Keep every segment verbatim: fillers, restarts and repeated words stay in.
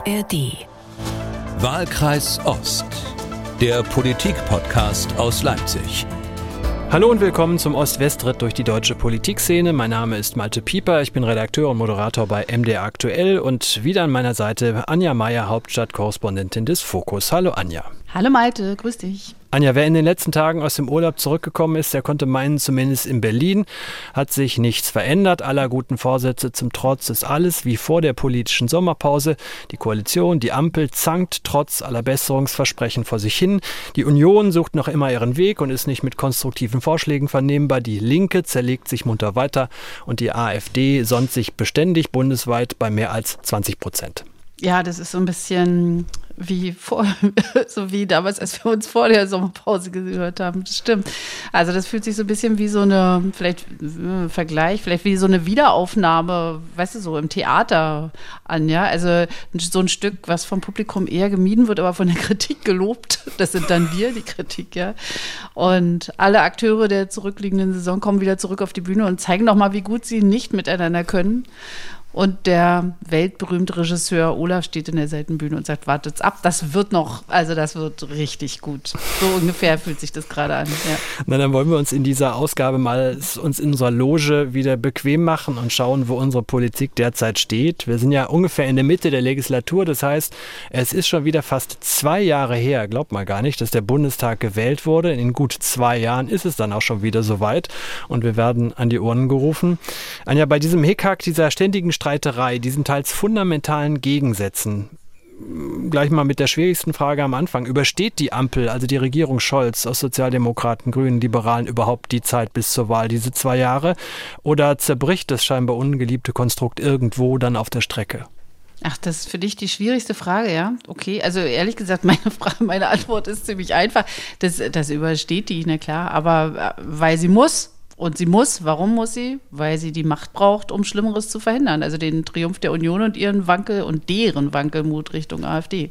A R D Wahlkreis Ost, der Politik-Podcast aus Leipzig. Hallo und willkommen zum Ost-West-Ritt durch die deutsche Politikszene. Mein Name ist Malte Pieper, ich bin Redakteur und Moderator bei M D R aktuell und wieder an meiner Seite Anja Maier, Hauptstadtkorrespondentin des Focus. Hallo Anja. Hallo Malte, grüß dich. Anja, wer in den letzten Tagen aus dem Urlaub zurückgekommen ist, der konnte meinen, zumindest in Berlin hat sich nichts verändert. Aller guten Vorsätze zum Trotz ist alles wie vor der politischen Sommerpause. Die Koalition, die Ampel zankt trotz aller Besserungsversprechen vor sich hin. Die Union sucht noch immer ihren Weg und ist nicht mit konstruktiven Vorschlägen vernehmbar. Die Linke zerlegt sich munter weiter und die AfD sonnt sich beständig bundesweit bei mehr als zwanzig Prozent. Ja, das ist so ein bisschen wie vor, so wie damals, als wir uns vor der Sommerpause gehört haben. Das stimmt. Also das fühlt sich so ein bisschen wie so eine, vielleicht äh, Vergleich, vielleicht wie so eine Wiederaufnahme, weißt du, so im Theater an, ja. Also so ein Stück, was vom Publikum eher gemieden wird, aber von der Kritik gelobt. Das sind dann wir, die Kritik, ja. Und alle Akteure der zurückliegenden Saison kommen wieder zurück auf die Bühne und zeigen nochmal, wie gut sie nicht miteinander können. Und der weltberühmte Regisseur Olaf steht in der Seitenbühne und sagt, wartet's ab, das wird noch, also das wird richtig gut. So ungefähr fühlt sich das gerade an. Ja. Na, dann wollen wir uns in dieser Ausgabe mal uns in unserer Loge wieder bequem machen und schauen, wo unsere Politik derzeit steht. Wir sind ja ungefähr in der Mitte der Legislatur, das heißt, es ist schon wieder fast zwei Jahre her, glaubt man gar nicht, dass der Bundestag gewählt wurde. In gut zwei Jahren ist es dann auch schon wieder soweit und wir werden an die Ohren gerufen. Anja, bei diesem Hickhack, dieser ständigen Streiterei, diesen teils fundamentalen Gegensätzen. Gleich mal mit der schwierigsten Frage am Anfang. Übersteht die Ampel, also die Regierung Scholz aus Sozialdemokraten, Grünen, Liberalen überhaupt die Zeit bis zur Wahl, diese zwei Jahre? Oder zerbricht das scheinbar ungeliebte Konstrukt irgendwo dann auf der Strecke? Ach, das ist für dich die schwierigste Frage, ja? Okay, also ehrlich gesagt, meine Frage, meine Antwort ist ziemlich einfach. Das, das übersteht die, na klar, aber weil sie muss. Und sie muss, warum muss sie? Weil sie die Macht braucht, um Schlimmeres zu verhindern. Also den Triumph der Union und ihren Wankel und deren Wankelmut Richtung AfD.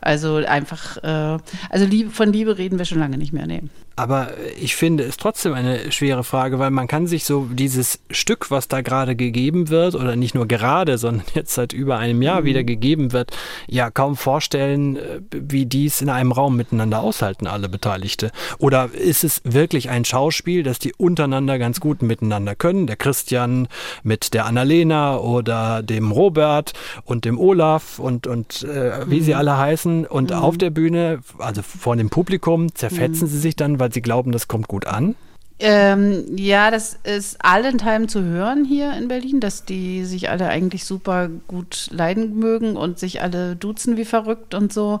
Also einfach, äh, also lieb, von Liebe reden wir schon lange nicht mehr, nee. Aber ich finde es trotzdem eine schwere Frage, weil man kann sich so dieses Stück, was da gerade gegeben wird, oder nicht nur gerade, sondern jetzt seit über einem Jahr mhm. wieder gegeben wird, ja kaum vorstellen, wie die es in einem Raum miteinander aushalten, alle Beteiligte. Oder ist es wirklich ein Schauspiel, dass die untereinander ganz gut miteinander können? Der Christian mit der Annalena oder dem Robert und dem Olaf und, und äh, wie mhm. sie alle heißen. Und mhm. auf der Bühne, also vor dem Publikum, zerfetzen mhm. sie sich dann, weil sie glauben, das kommt gut an? Ähm, ja, das ist allenthalben zu hören hier in Berlin, dass die sich alle eigentlich super gut leiden mögen und sich alle duzen wie verrückt und so.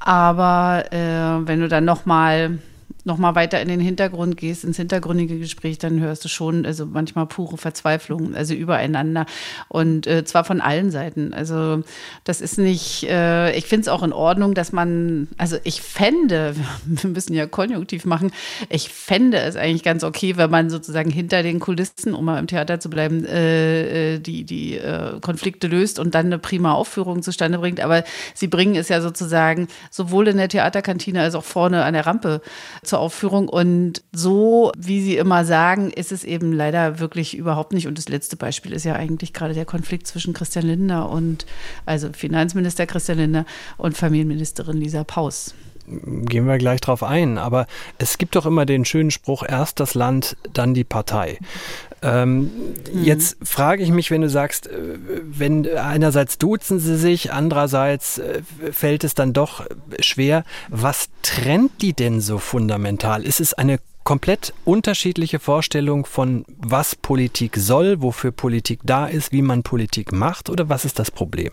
Aber äh, wenn du dann nochmal noch mal weiter in den Hintergrund gehst, ins hintergründige Gespräch, dann hörst du schon also manchmal pure Verzweiflung, also übereinander und äh, zwar von allen Seiten. Also das ist nicht, äh, ich finde es auch in Ordnung, dass man, also ich fände, wir müssen ja konjunktiv machen, ich fände es eigentlich ganz okay, wenn man sozusagen hinter den Kulissen, um mal im Theater zu bleiben, äh, die, die äh, Konflikte löst und dann eine prima Aufführung zustande bringt, aber sie bringen es ja sozusagen sowohl in der Theaterkantine als auch vorne an der Rampe zur Aufführung und so, wie sie immer sagen, ist es eben leider wirklich überhaupt nicht. Und das letzte Beispiel ist ja eigentlich gerade der Konflikt zwischen Christian Lindner und, also Finanzminister Christian Lindner und Familienministerin Lisa Paus. Gehen wir gleich drauf ein, aber es gibt doch immer den schönen Spruch, erst das Land, dann die Partei. Ähm, mhm. Jetzt frage ich mich, wenn du sagst, wenn einerseits duzen sie sich, andererseits fällt es dann doch schwer, was trennt die denn so fundamental? Ist es eine komplett unterschiedliche Vorstellung von, was Politik soll, wofür Politik da ist, wie man Politik macht, oder was ist das Problem?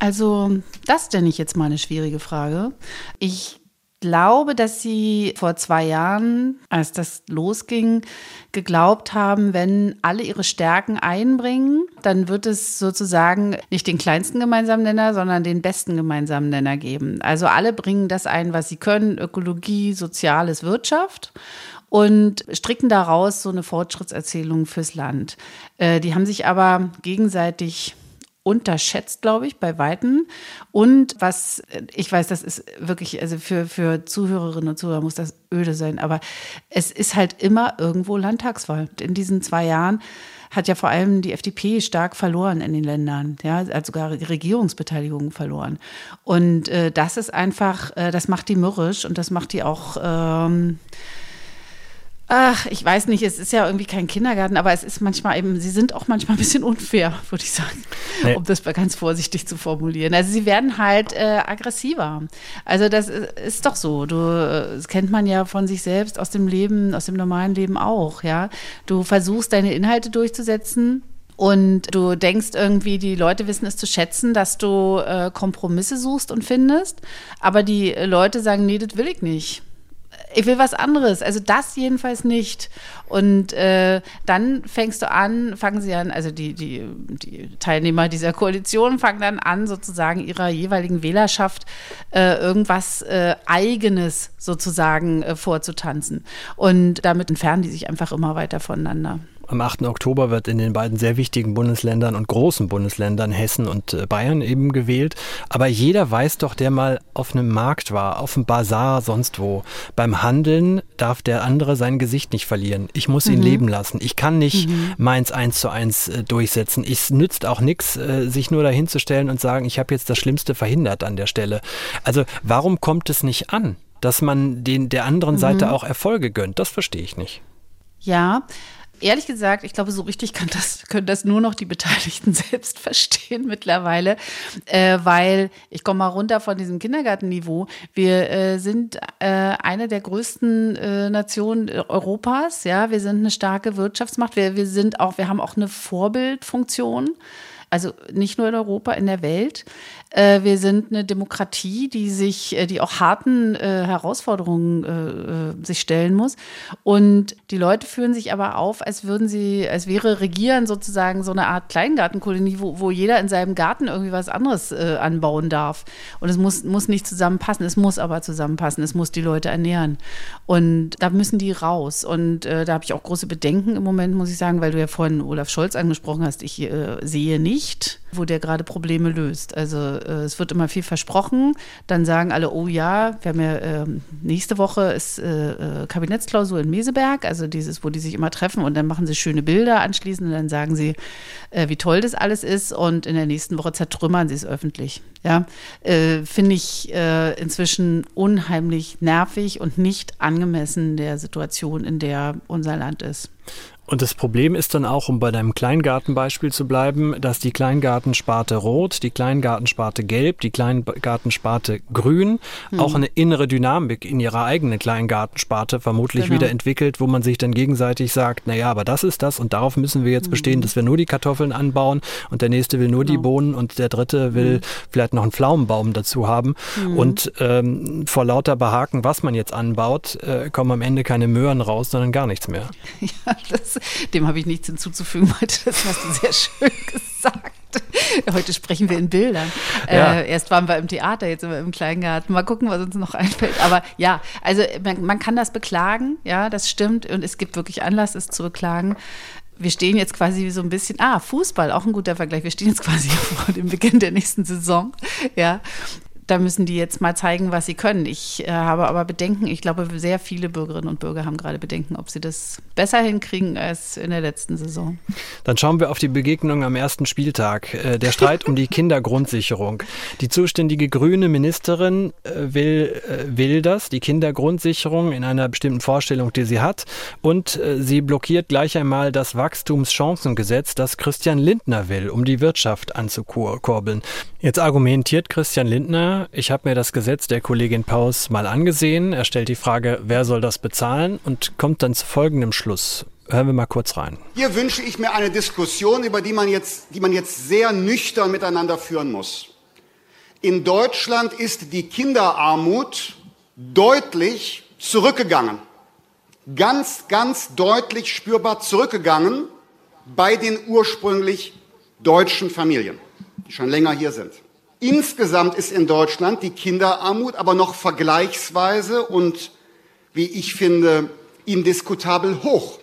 Also, das ist denn nicht jetzt mal eine schwierige Frage. Ich glaube, dass sie vor zwei Jahren, als das losging, geglaubt haben, wenn alle ihre Stärken einbringen, dann wird es sozusagen nicht den kleinsten gemeinsamen Nenner, sondern den besten gemeinsamen Nenner geben. Also alle bringen das ein, was sie können, Ökologie, Soziales, Wirtschaft. Und stricken daraus so eine Fortschrittserzählung fürs Land. Äh, die haben sich aber gegenseitig unterschätzt, glaube ich, bei Weitem. Und was, ich weiß, das ist wirklich, also für, für Zuhörerinnen und Zuhörer muss das öde sein, aber es ist halt immer irgendwo Landtagswahl. In diesen zwei Jahren hat ja vor allem die F D P stark verloren in den Ländern, ja, also sogar Regierungsbeteiligung verloren. Und äh, das ist einfach, äh, das macht die mürrisch und das macht die auch, ähm, ach, ich weiß nicht, es ist ja irgendwie kein Kindergarten, aber es ist manchmal eben, sie sind auch manchmal ein bisschen unfair, würde ich sagen, nee. um das mal ganz vorsichtig zu formulieren. Also sie werden halt äh, aggressiver. Also das ist doch so. Du, das kennt man ja von sich selbst aus dem Leben, aus dem normalen Leben auch, ja. Du versuchst, deine Inhalte durchzusetzen. Und du denkst irgendwie, die Leute wissen es zu schätzen, dass du äh, Kompromisse suchst und findest. Aber die Leute sagen, nee, das will ich nicht. Ich will was anderes. Also das jedenfalls nicht. Und äh, dann fängst du an, fangen sie an, also die, die, die Teilnehmer dieser Koalition fangen dann an, sozusagen ihrer jeweiligen Wählerschaft äh, irgendwas äh, Eigenes sozusagen äh, vorzutanzen. Und damit entfernen die sich einfach immer weiter voneinander. Am achten Oktober wird in den beiden sehr wichtigen Bundesländern und großen Bundesländern Hessen und Bayern eben gewählt. Aber jeder weiß doch, der mal auf einem Markt war, auf einem Bazar, sonst wo. Beim Handeln darf der andere sein Gesicht nicht verlieren. Ich muss mhm. ihn leben lassen. Ich kann nicht mhm. meins eins zu eins durchsetzen. Es nützt auch nichts, sich nur dahin zu stellen und sagen, ich habe jetzt das Schlimmste verhindert an der Stelle. Also warum kommt es nicht an, dass man den, der anderen mhm. Seite auch Erfolge gönnt? Das verstehe ich nicht. Ja, ehrlich gesagt, ich glaube, so richtig kann das, können das nur noch die Beteiligten selbst verstehen mittlerweile, äh, weil, ich komme mal runter von diesem Kindergartenniveau, wir äh, sind äh, eine der größten äh, Nationen Europas, ja, wir sind eine starke Wirtschaftsmacht, wir, wir sind auch, wir haben auch eine Vorbildfunktion. Also nicht nur in Europa, in der Welt. Wir sind eine Demokratie, die sich, die auch harten Herausforderungen sich stellen muss. Und die Leute führen sich aber auf, als würden sie, als wäre Regieren sozusagen so eine Art Kleingartenkolonie, wo, wo jeder in seinem Garten irgendwie was anderes anbauen darf. Und es muss, muss nicht zusammenpassen, es muss aber zusammenpassen, es muss die Leute ernähren. Und da müssen die raus. Und da habe ich auch große Bedenken im Moment, muss ich sagen, weil du ja vorhin Olaf Scholz angesprochen hast. Ich äh, sehe nicht. Nicht, wo der gerade Probleme löst. Also äh, es wird immer viel versprochen, dann sagen alle, oh ja, wir haben ja äh, nächste Woche ist äh, Kabinettsklausur in Meseberg, also dieses, wo die sich immer treffen und dann machen sie schöne Bilder anschließend und dann sagen sie, äh, wie toll das alles ist und in der nächsten Woche zertrümmern sie es öffentlich. Ja? Äh, finde ich äh, inzwischen unheimlich nervig und nicht angemessen der Situation, in der unser Land ist. Und das Problem ist dann auch, um bei deinem Kleingartenbeispiel zu bleiben, dass die Kleingartensparte rot, die Kleingartensparte gelb, die Kleingartensparte grün hm. auch eine innere Dynamik in ihrer eigenen Kleingartensparte vermutlich genau. wieder entwickelt, wo man sich dann gegenseitig sagt, naja, aber das ist das und darauf müssen wir jetzt bestehen, hm. dass wir nur die Kartoffeln anbauen und der nächste will nur genau. die Bohnen und der dritte will hm. vielleicht noch einen Pflaumenbaum dazu haben. Hm. Und ähm, vor lauter Behaken, was man jetzt anbaut, äh, kommen am Ende keine Möhren raus, sondern gar nichts mehr. Ja, das dem habe ich nichts hinzuzufügen, Malte, das hast du sehr schön gesagt. Heute sprechen wir in Bildern. Ja. Äh, erst waren wir im Theater, jetzt sind wir im Kleingarten. Mal gucken, was uns noch einfällt. Aber ja, also man, man kann das beklagen, ja, das stimmt. Und es gibt wirklich Anlass, es zu beklagen. Wir stehen jetzt quasi so ein bisschen, ah, Fußball, auch ein guter Vergleich. Wir stehen jetzt quasi vor dem Beginn der nächsten Saison, ja. Da müssen die jetzt mal zeigen, was sie können. Ich äh, habe aber Bedenken. Ich glaube, sehr viele Bürgerinnen und Bürger haben gerade Bedenken, ob sie das besser hinkriegen als in der letzten Saison. Dann schauen wir auf die Begegnung am ersten Spieltag. Äh, der Streit um die Kindergrundsicherung. Die zuständige grüne Ministerin äh, will, äh, will das, die Kindergrundsicherung in einer bestimmten Vorstellung, die sie hat. Und äh, sie blockiert gleich einmal das Wachstumschancengesetz, das Christian Lindner will, um die Wirtschaft anzukurbeln. Jetzt argumentiert Christian Lindner, ich habe mir das Gesetz der Kollegin Paus mal angesehen. Er stellt die Frage, wer soll das bezahlen und kommt dann zu folgendem Schluss. Hören wir mal kurz rein. Hier wünsche ich mir eine Diskussion, über die man jetzt, die man jetzt sehr nüchtern miteinander führen muss. In Deutschland ist die Kinderarmut deutlich zurückgegangen. Ganz, ganz deutlich spürbar zurückgegangen bei den ursprünglich deutschen Familien, die schon länger hier sind. Insgesamt ist in Deutschland die Kinderarmut aber noch vergleichsweise und, wie ich finde, indiskutabel hoch.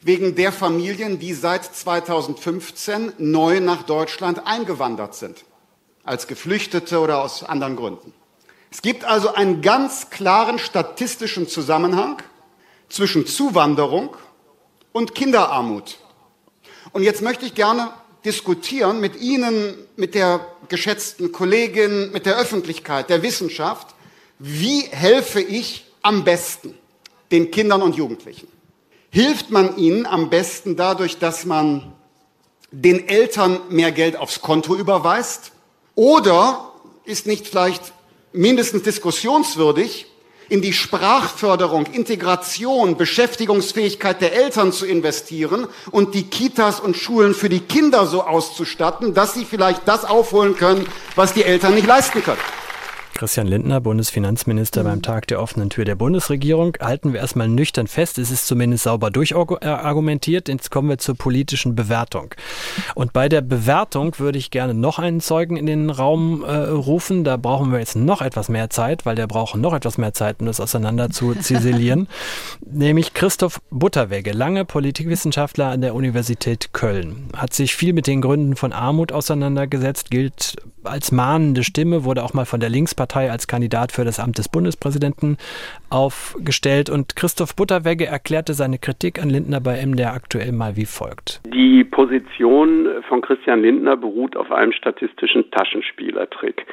Wegen der Familien, die seit zweitausendfünfzehn neu nach Deutschland eingewandert sind. Als Geflüchtete oder aus anderen Gründen. Es gibt also einen ganz klaren statistischen Zusammenhang zwischen Zuwanderung und Kinderarmut. Und jetzt möchte ich gerne diskutieren mit Ihnen, mit der geschätzten Kollegin, mit der Öffentlichkeit, der Wissenschaft, wie helfe ich am besten den Kindern und Jugendlichen? Hilft man ihnen am besten dadurch, dass man den Eltern mehr Geld aufs Konto überweist? Oder ist nicht vielleicht mindestens diskussionswürdig, in die Sprachförderung, Integration, Beschäftigungsfähigkeit der Eltern zu investieren und die Kitas und Schulen für die Kinder so auszustatten, dass sie vielleicht das aufholen können, was die Eltern nicht leisten können? Christian Lindner, Bundesfinanzminister, beim Tag der offenen Tür der Bundesregierung. Halten wir erstmal nüchtern fest, es ist zumindest sauber durchargumentiert. Jetzt kommen wir zur politischen Bewertung. Und bei der Bewertung würde ich gerne noch einen Zeugen in den Raum äh, rufen. Da brauchen wir jetzt noch etwas mehr Zeit, weil der braucht noch etwas mehr Zeit, um das auseinander zu ziselieren. Nämlich Christoph Butterwegge, lange Politikwissenschaftler an der Universität Köln. Hat sich viel mit den Gründen von Armut auseinandergesetzt, gilt als mahnende Stimme, wurde auch mal von der Linkspartei als Kandidat für das Amt des Bundespräsidenten aufgestellt. Und Christoph Butterwegge erklärte seine Kritik an Lindner bei M D R aktuell mal wie folgt. Die Position von Christian Lindner beruht auf einem statistischen Taschenspielertrick.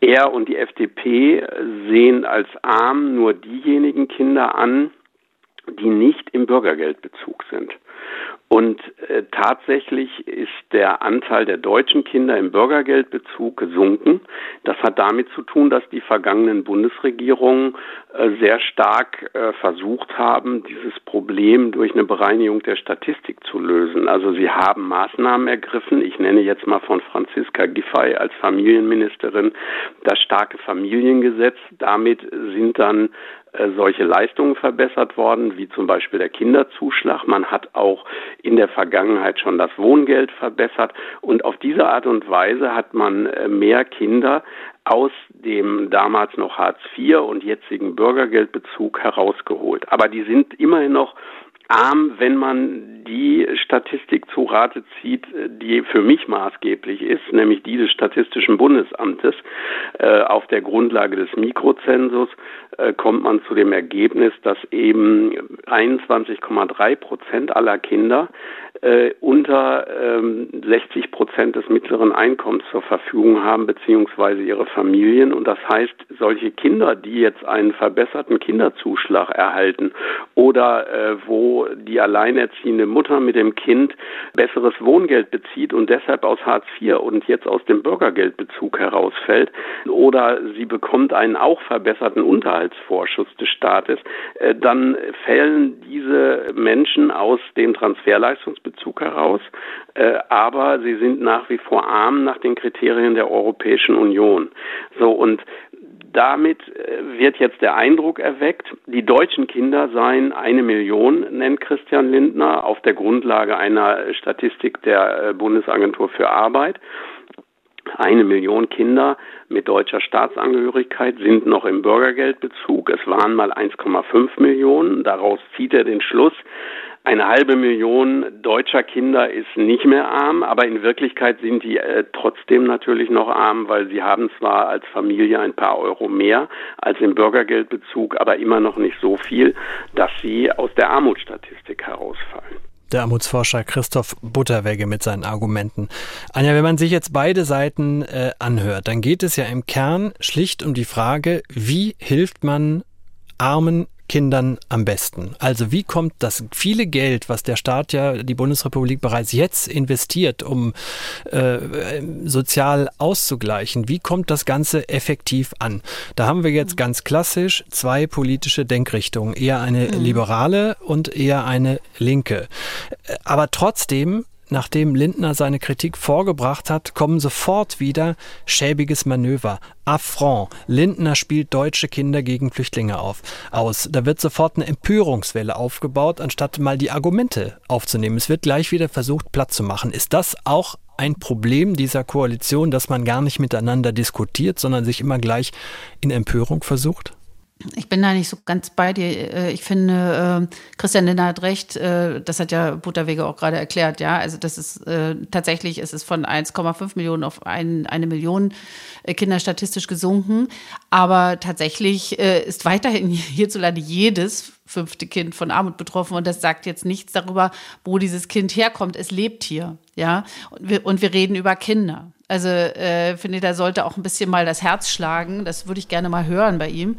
Er und die F D P sehen als arm nur diejenigen Kinder an, die nicht im Bürgergeldbezug sind. Und äh, tatsächlich ist der Anteil der deutschen Kinder im Bürgergeldbezug gesunken. Das hat damit zu tun, dass die vergangenen Bundesregierungen äh, sehr stark äh, versucht haben, dieses Problem durch eine Bereinigung der Statistik zu lösen. Also sie haben Maßnahmen ergriffen. Ich nenne jetzt mal von Franziska Giffey als Familienministerin das starke Familiengesetz. Damit sind dann äh, solche Leistungen verbessert worden, wie zum Beispiel der Kinderzuschlag. Man hat auch in der Vergangenheit schon das Wohngeld verbessert. Und auf diese Art und Weise hat man mehr Kinder aus dem damals noch Hartz vier und jetzigen Bürgergeldbezug herausgeholt. Aber die sind immerhin noch arm, wenn man die Statistik zu Rate zieht, die für mich maßgeblich ist, nämlich die des Statistischen Bundesamtes. Auf der Grundlage des Mikrozensus kommt man zu dem Ergebnis, dass eben einundzwanzig Komma drei Prozent aller Kinder unter sechzig Prozent des mittleren Einkommens zur Verfügung haben, beziehungsweise ihre Familien. Und das heißt, solche Kinder, die jetzt einen verbesserten Kinderzuschlag erhalten oder wo die alleinerziehende Mutter mit dem Kind besseres Wohngeld bezieht und deshalb aus Hartz vier und jetzt aus dem Bürgergeldbezug herausfällt, oder sie bekommt einen auch verbesserten Unterhaltsvorschuss des Staates, dann fallen diese Menschen aus dem Transferleistungsbezug heraus, aber sie sind nach wie vor arm nach den Kriterien der Europäischen Union. So, und damit wird jetzt der Eindruck erweckt, die deutschen Kinder seien eine Million, nennt Christian Lindner, auf der Grundlage einer Statistik der Bundesagentur für Arbeit. Eine Million Kinder mit deutscher Staatsangehörigkeit sind noch im Bürgergeldbezug. Es waren mal eins Komma fünf Millionen. Daraus zieht er den Schluss, eine halbe Million deutscher Kinder ist nicht mehr arm, aber in Wirklichkeit sind die äh, trotzdem natürlich noch arm, weil sie haben zwar als Familie ein paar Euro mehr als im Bürgergeldbezug, aber immer noch nicht so viel, dass sie aus der Armutsstatistik herausfallen. Der Armutsforscher Christoph Butterwegge mit seinen Argumenten. Anja, wenn man sich jetzt beide Seiten äh, anhört, dann geht es ja im Kern schlicht um die Frage, wie hilft man armen Kindern am besten? Also wie kommt das viele Geld, was der Staat, ja die Bundesrepublik bereits jetzt investiert, um äh, sozial auszugleichen, wie kommt das Ganze effektiv an? Da haben wir jetzt ganz klassisch zwei politische Denkrichtungen, eher eine liberale und eher eine linke. Aber trotzdem, nachdem Lindner seine Kritik vorgebracht hat, kommen sofort wieder schäbiges Manöver, Affront. Lindner spielt deutsche Kinder gegen Flüchtlinge auf, aus. Da wird sofort eine Empörungswelle aufgebaut, anstatt mal die Argumente aufzunehmen. Es wird gleich wieder versucht, platt zu machen. Ist das auch ein Problem dieser Koalition, dass man gar nicht miteinander diskutiert, sondern sich immer gleich in Empörung versucht? Ich bin da nicht so ganz bei dir. Ich finde, Christian Lindner hat recht. Das hat ja Butterwegge auch gerade erklärt. Ja, also das ist tatsächlich, es ist von eins Komma fünf Millionen auf ein, eine Million Kinder statistisch gesunken. Aber tatsächlich ist weiterhin hierzulande jedes fünfte Kind von Armut betroffen. Und das sagt jetzt nichts darüber, wo dieses Kind herkommt. Es lebt hier. Ja, und wir, und wir reden über Kinder. Also äh, finde ich, da sollte auch ein bisschen mal das Herz schlagen. Das würde ich gerne mal hören bei ihm.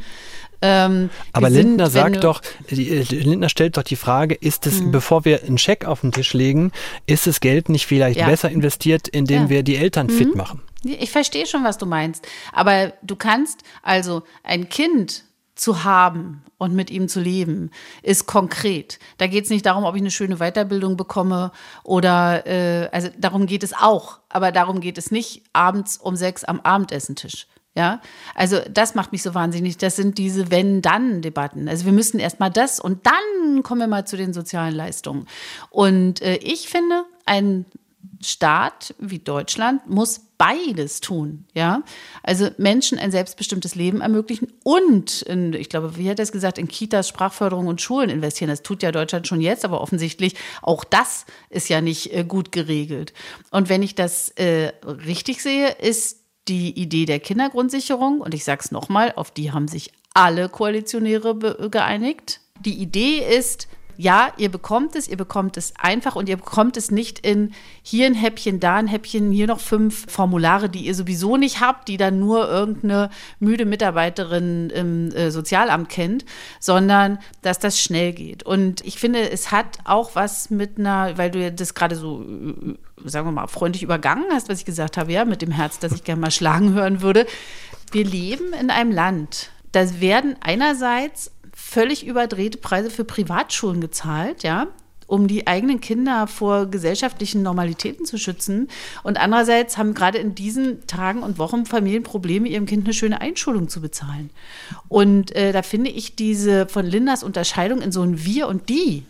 Ähm, Aber Lindner sind, sagt doch, Lindner stellt doch die Frage, ist es, mhm. bevor wir einen Scheck auf den Tisch legen, ist das Geld nicht vielleicht ja. besser investiert, indem ja. wir die Eltern mhm. fit machen? Ich verstehe schon, was du meinst. Aber du kannst also ein Kind zu haben und mit ihm zu leben, ist konkret. Da geht es nicht darum, ob ich eine schöne Weiterbildung bekomme oder, äh, also darum geht es auch, aber darum geht es nicht abends um sechs am Abendessentisch. Ja, also das macht mich so wahnsinnig. Das sind diese Wenn-Dann-Debatten. Also wir müssen erstmal das und dann kommen wir mal zu den sozialen Leistungen. Und äh, ich finde, ein Staat wie Deutschland muss beides tun, ja. Also Menschen ein selbstbestimmtes Leben ermöglichen und, in, ich glaube, wie hat er es gesagt, in Kitas, Sprachförderung und Schulen investieren. Das tut ja Deutschland schon jetzt, aber offensichtlich auch das ist ja nicht äh, gut geregelt. Und wenn ich das äh, richtig sehe, ist die Idee der Kindergrundsicherung, und ich sage es nochmal, auf die haben sich alle Koalitionäre be- geeinigt. Die Idee ist, ja, ihr bekommt es, ihr bekommt es einfach und ihr bekommt es nicht in hier ein Häppchen, da ein Häppchen, hier noch fünf Formulare, die ihr sowieso nicht habt, die dann nur irgendeine müde Mitarbeiterin im äh, Sozialamt kennt, sondern dass das schnell geht. Und ich finde, es hat auch was mit einer, weil du das gerade so, sagen wir mal, freundlich übergangen hast, was ich gesagt habe, ja, mit dem Herz, das ich gerne mal schlagen hören würde. Wir leben in einem Land, da werden einerseits völlig überdrehte Preise für Privatschulen gezahlt, ja, um die eigenen Kinder vor gesellschaftlichen Normalitäten zu schützen. Und andererseits haben gerade in diesen Tagen und Wochen Familien Probleme, ihrem Kind eine schöne Einschulung zu bezahlen. Und äh, da finde ich diese von Lindners Unterscheidung in so ein Wir und Die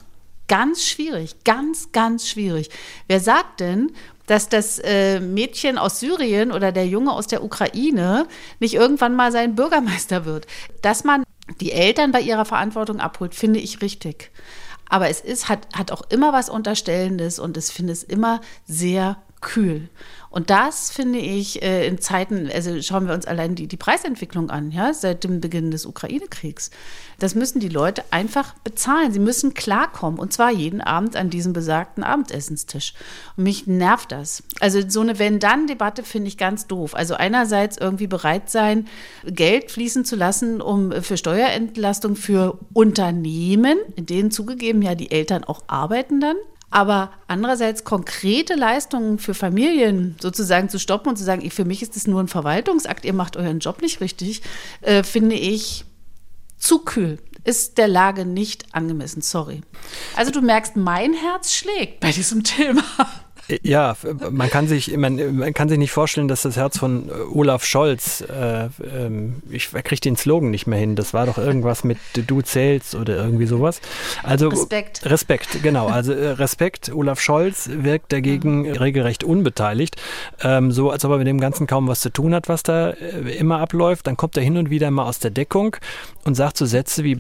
ganz schwierig, ganz, ganz schwierig. Wer sagt denn, dass das Mädchen aus Syrien oder der Junge aus der Ukraine nicht irgendwann mal sein Bürgermeister wird? Dass man die Eltern bei ihrer Verantwortung abholt, finde ich richtig. Aber es ist, hat, hat auch immer was Unterstellendes und ich finde es immer sehr kühl. Und das finde ich in Zeiten, also schauen wir uns allein die, die Preisentwicklung an, ja, seit dem Beginn des Ukraine-Kriegs. Das müssen die Leute einfach bezahlen. Sie müssen klarkommen und zwar jeden Abend an diesem besagten Abendessenstisch. Und mich nervt das. Also so eine Wenn-Dann-Debatte finde ich ganz doof. Also einerseits irgendwie bereit sein, Geld fließen zu lassen, um für Steuerentlastung für Unternehmen, in denen zugegeben ja die Eltern auch arbeiten dann. Aber andererseits konkrete Leistungen für Familien sozusagen zu stoppen und zu sagen, für mich ist das nur ein Verwaltungsakt, ihr macht euren Job nicht richtig, äh, finde ich zu kühl. Ist der Lage nicht angemessen, sorry. Also du merkst, mein Herz schlägt bei diesem Thema. Ja, man kann sich man, man kann sich nicht vorstellen, dass das Herz von Olaf Scholz, äh, ich kriege den Slogan nicht mehr hin, das war doch irgendwas mit du zählst oder irgendwie sowas. Also Respekt. Respekt, genau. Also Respekt, Olaf Scholz wirkt dagegen ja. regelrecht unbeteiligt, ähm, so als ob er mit dem Ganzen kaum was zu tun hat, was da immer abläuft. Dann kommt er hin und wieder mal aus der Deckung und sagt so Sätze wie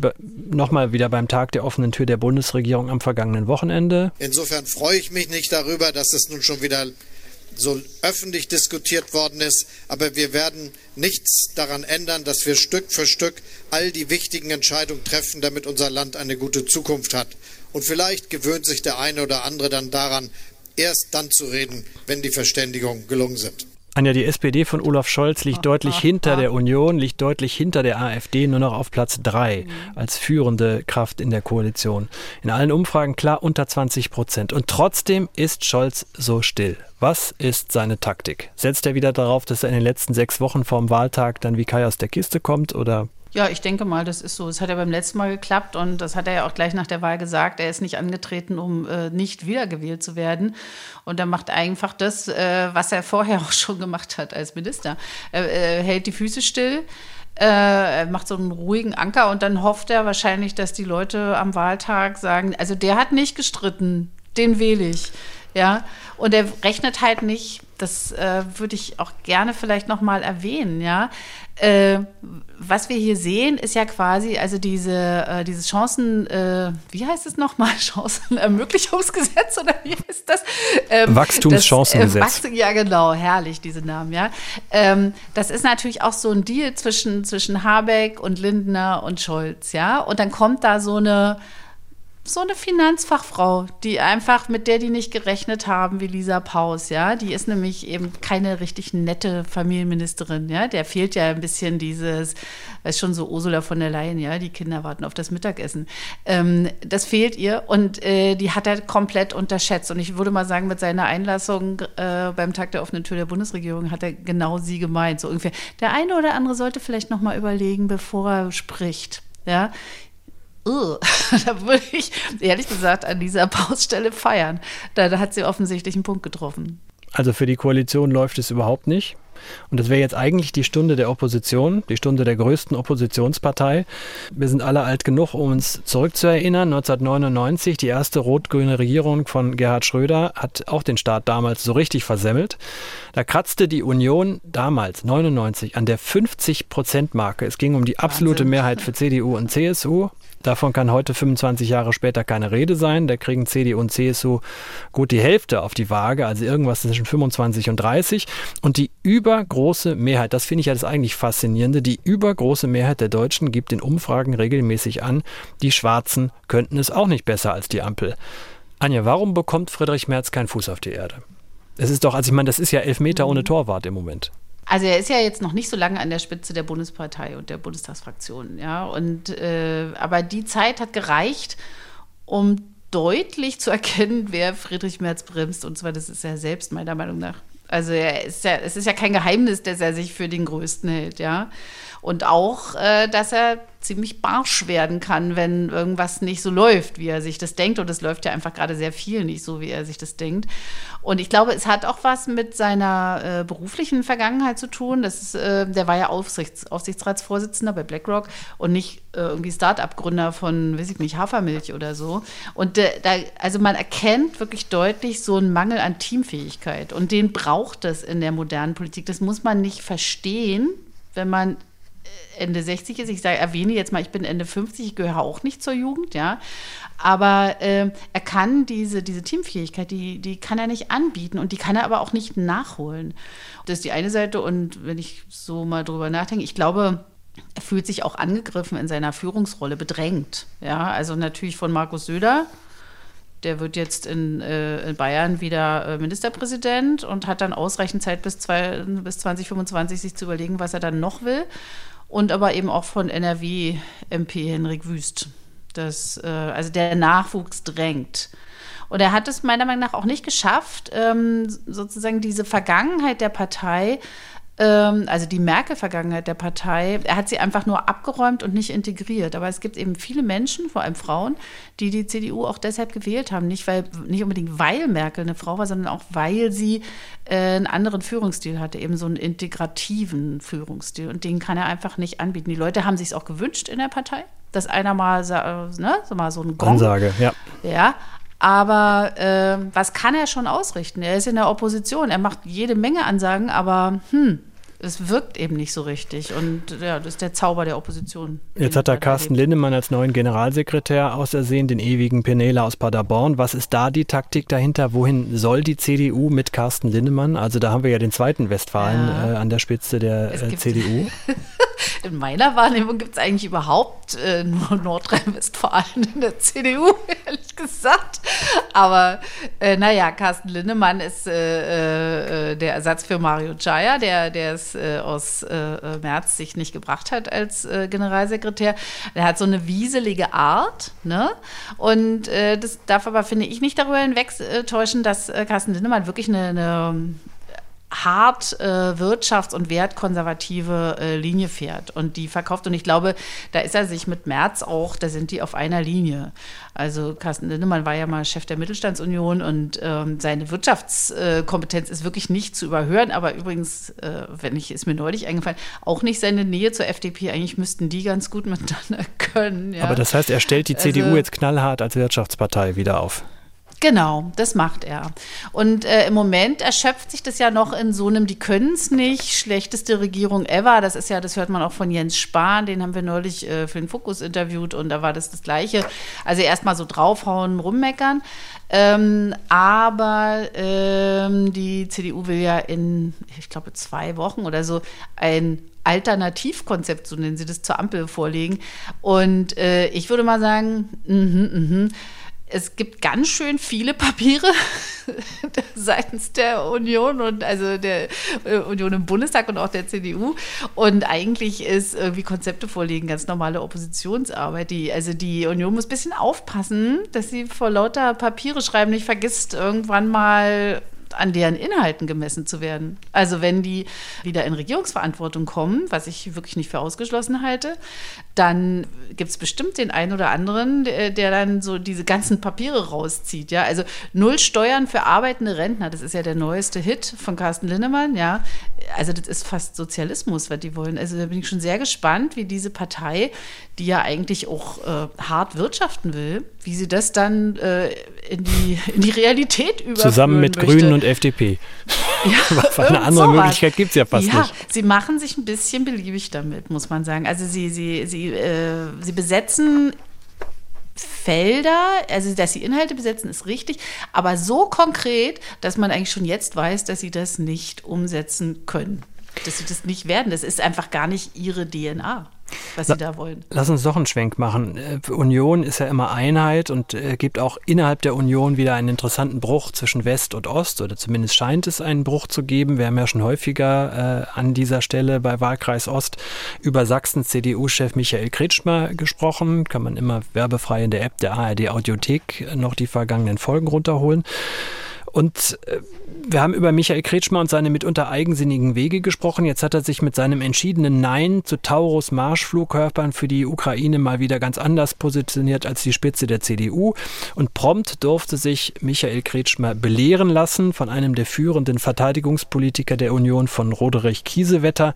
nochmal wieder beim Tag der offenen Tür der Bundesregierung am vergangenen Wochenende. Insofern freue ich mich nicht darüber, dass das nun schon wieder so öffentlich diskutiert worden ist, aber wir werden nichts daran ändern, dass wir Stück für Stück all die wichtigen Entscheidungen treffen, damit unser Land eine gute Zukunft hat. Und vielleicht gewöhnt sich der eine oder andere dann daran, erst dann zu reden, wenn die Verständigungen gelungen sind. Anja, die S P D von Olaf Scholz liegt ach, deutlich ach, hinter ach. der Union, liegt deutlich hinter der AfD, nur noch auf Platz drei mhm. als führende Kraft in der Koalition. In allen Umfragen klar unter zwanzig Prozent. Und trotzdem ist Scholz so still. Was ist seine Taktik? Setzt er wieder darauf, dass er in den letzten sechs Wochen vorm Wahltag dann wie Kai aus der Kiste kommt oder... Ja, ich denke mal, das ist so. Das hat ja beim letzten Mal geklappt und das hat er ja auch gleich nach der Wahl gesagt. Er ist nicht angetreten, um äh, nicht wiedergewählt zu werden. Und er macht einfach das, äh, was er vorher auch schon gemacht hat als Minister. Er äh, hält die Füße still, äh, er macht so einen ruhigen Anker und dann hofft er wahrscheinlich, dass die Leute am Wahltag sagen, also der hat nicht gestritten, den wähle ich. ja. Und er rechnet halt nicht, das äh, würde ich auch gerne vielleicht nochmal erwähnen, ja. Äh, was wir hier sehen, ist ja quasi, also diese, äh, dieses Chancen, äh, wie heißt es nochmal, Chancenermöglichungsgesetz oder wie heißt das? Ähm, Wachstumschancengesetz. Das, äh, Wachstum, ja, genau, herrlich, diese Namen, ja. Ähm, das ist natürlich auch so ein Deal zwischen, zwischen Habeck und Lindner und Scholz, ja. Und dann kommt da so eine, so eine Finanzfachfrau, die einfach, mit der die nicht gerechnet haben, wie Lisa Paus, ja, die ist nämlich eben keine richtig nette Familienministerin, ja, der fehlt ja ein bisschen dieses, weiß schon, so Ursula von der Leyen, ja, die Kinder warten auf das Mittagessen, ähm, das fehlt ihr und äh, die hat er komplett unterschätzt und ich würde mal sagen, mit seiner Einlassung äh, beim Tag der offenen Tür der Bundesregierung hat er genau sie gemeint, so ungefähr. Der eine oder andere sollte vielleicht nochmal überlegen, bevor er spricht, ja. Da würde ich, ehrlich gesagt, an dieser Pausstelle feiern. Da, da hat sie offensichtlich einen Punkt getroffen. Also für die Koalition läuft es überhaupt nicht. Und das wäre jetzt eigentlich die Stunde der Opposition, die Stunde der größten Oppositionspartei. Wir sind alle alt genug, um uns zurückzuerinnern. neunzehnhundertneunundneunzig, die erste rot-grüne Regierung von Gerhard Schröder hat auch den Staat damals so richtig versemmelt. Da kratzte die Union damals, neunundneunzig, an der fünfzig-Prozent-Marke. Es ging um die absolute Wahnsinn. Mehrheit für C D U und C S U. Davon kann heute fünfundzwanzig Jahre später keine Rede sein. Da kriegen C D U und C S U gut die Hälfte auf die Waage, also irgendwas zwischen fünfundzwanzig und dreißig. Und die übergroße Mehrheit, das finde ich ja das eigentlich Faszinierende, die übergroße Mehrheit der Deutschen gibt in Umfragen regelmäßig an, die Schwarzen könnten es auch nicht besser als die Ampel. Anja, warum bekommt Friedrich Merz keinen Fuß auf die Erde? Es ist doch, also ich meine, das ist ja Elfmeter ohne Torwart im Moment. Also er ist ja jetzt noch nicht so lange an der Spitze der Bundespartei und der Bundestagsfraktion, ja. Und äh, aber die Zeit hat gereicht, um deutlich zu erkennen, wer Friedrich Merz bremst. Und zwar, das ist er selbst, meiner Meinung nach. Also er ist ja, es ist ja kein Geheimnis, dass er sich für den Größten hält, ja. Und auch, äh, dass er ziemlich barsch werden kann, wenn irgendwas nicht so läuft, wie er sich das denkt. Und es läuft ja einfach gerade sehr viel nicht so, wie er sich das denkt. Und ich glaube, es hat auch was mit seiner äh, beruflichen Vergangenheit zu tun. Das ist, äh, der war ja Aufsichts- Aufsichtsratsvorsitzender bei BlackRock und nicht äh, irgendwie Start-up-Gründer von, weiß ich nicht, Hafermilch oder so. Und äh, da, also man erkennt wirklich deutlich so einen Mangel an Teamfähigkeit. Und den braucht es in der modernen Politik. Das muss man nicht verstehen, wenn man Ende sechzig ist. Ich sage, erwähne jetzt mal, ich bin Ende fünfzig, ich gehöre auch nicht zur Jugend, ja. Aber äh, er kann diese, diese Teamfähigkeit, die, die kann er nicht anbieten und die kann er aber auch nicht nachholen. Das ist die eine Seite und wenn ich so mal drüber nachdenke, ich glaube, er fühlt sich auch angegriffen in seiner Führungsrolle, bedrängt. Ja, also natürlich von Markus Söder. Der wird jetzt in, äh, in Bayern wieder äh, Ministerpräsident und hat dann ausreichend Zeit bis, zwei, bis zwanzig fünfundzwanzig, sich zu überlegen, was er dann noch will. Und aber eben auch von N R W M P Henrik Wüst. Das, äh, also der Nachwuchs drängt. Und er hat es meiner Meinung nach auch nicht geschafft, ähm, sozusagen diese Vergangenheit der Partei, ähm, also die Merkel-Vergangenheit der Partei, er hat sie einfach nur abgeräumt und nicht integriert. Aber es gibt eben viele Menschen, vor allem Frauen, die die C D U auch deshalb gewählt haben. Nicht, weil, nicht unbedingt, weil Merkel eine Frau war, sondern auch, weil sie einen anderen Führungsstil hatte, eben so einen integrativen Führungsstil. Und den kann er einfach nicht anbieten. Die Leute haben sich es auch gewünscht in der Partei, dass einer mal, ne, so, mal so einen Gong. Ansage, ja. Ja, aber äh, was kann er schon ausrichten? Er ist in der Opposition, er macht jede Menge Ansagen, aber hm, es wirkt eben nicht so richtig. Und ja, das ist der Zauber der Opposition. Jetzt hat da Carsten Linnemann als neuen Generalsekretär ausersehen, den ewigen Penela aus Paderborn. Was ist da die Taktik dahinter? Wohin soll die C D U mit Carsten Linnemann? Also da haben wir ja den zweiten Westfalen ja. äh, an der Spitze der äh, C D U. In meiner Wahrnehmung gibt es eigentlich überhaupt äh, nur Nordrhein-Westfalen in der C D U, ehrlich gesagt. Aber äh, naja, Carsten Linnemann ist äh, äh, der Ersatz für Mario Chaya, der, der ist aus äh, Merz sich nicht gebracht hat als äh, Generalsekretär. Er hat so eine wieselige Art, ne? Und äh, das darf aber, finde ich, nicht darüber hinwegtäuschen, dass äh, Carsten Linnemann wirklich eine, eine hart äh, wirtschafts- und wertkonservative äh, Linie fährt und die verkauft. Und ich glaube, da ist er sich mit Merz auch, da sind die auf einer Linie. Also Carsten Linnemann war ja mal Chef der Mittelstandsunion und ähm, seine Wirtschaftskompetenz ist wirklich nicht zu überhören. Aber übrigens, äh, wenn ich, ist mir neulich eingefallen, auch nicht seine Nähe zur F D P. Eigentlich müssten die ganz gut miteinander können. Ja. Aber das heißt, er stellt die C D U also, jetzt knallhart als Wirtschaftspartei wieder auf. Genau, das macht er. Und äh, im Moment erschöpft sich das ja noch in so einem, die können es nicht, schlechteste Regierung ever. Das ist ja, das hört man auch von Jens Spahn, den haben wir neulich äh, für den Focus interviewt und da war das das Gleiche. Also erstmal so draufhauen, rummeckern. Ähm, aber ähm, die C D U will ja in, ich glaube, zwei Wochen oder so ein Alternativkonzept, so nennen sie das, zur Ampel vorlegen. Und äh, ich würde mal sagen, mhm, mhm. Es gibt ganz schön viele Papiere seitens der Union und also der Union im Bundestag und auch der C D U. Und eigentlich ist irgendwie Konzepte vorlegen ganz normale Oppositionsarbeit. Die, also die Union muss ein bisschen aufpassen, dass sie vor lauter Papiere schreiben nicht vergisst, irgendwann mal an deren Inhalten gemessen zu werden. Also wenn die wieder in Regierungsverantwortung kommen, was ich wirklich nicht für ausgeschlossen halte, dann gibt es bestimmt den einen oder anderen, der, der dann so diese ganzen Papiere rauszieht. Ja? Also null Steuern für arbeitende Rentner, das ist ja der neueste Hit von Carsten Linnemann. Ja? Also das ist fast Sozialismus, was die wollen. Also da bin ich schon sehr gespannt, wie diese Partei, die ja eigentlich auch äh, hart wirtschaften will, wie sie das dann äh, in, die, in die Realität überführen zusammen mit möchte. Grünen und F D P. Ja, eine andere sowas. Möglichkeit gibt es ja fast ja, nicht. Ja, sie machen sich ein bisschen beliebig damit, muss man sagen. Also sie, sie, sie, äh, sie besetzen Felder, also dass sie Inhalte besetzen, ist richtig, aber so konkret, dass man eigentlich schon jetzt weiß, dass sie das nicht umsetzen können. Dass sie das nicht werden. Das ist einfach gar nicht ihre D N A. Was sie da wollen. Lass uns doch einen Schwenk machen. Äh, Union ist ja immer Einheit und äh, gibt auch innerhalb der Union wieder einen interessanten Bruch zwischen West und Ost oder zumindest scheint es einen Bruch zu geben. Wir haben ja schon häufiger äh, an dieser Stelle bei Wahlkreis Ost über Sachsens C D U-Chef Michael Kretschmer gesprochen. Kann man immer werbefrei in der App der A R D Audiothek noch die vergangenen Folgen runterholen. Und wir haben über Michael Kretschmer und seine mitunter eigensinnigen Wege gesprochen. Jetzt hat er sich mit seinem entschiedenen Nein zu Taurus Marschflugkörpern für die Ukraine mal wieder ganz anders positioniert als die Spitze der C D U. Und prompt durfte sich Michael Kretschmer belehren lassen von einem der führenden Verteidigungspolitiker der Union, von Roderich Kiesewetter.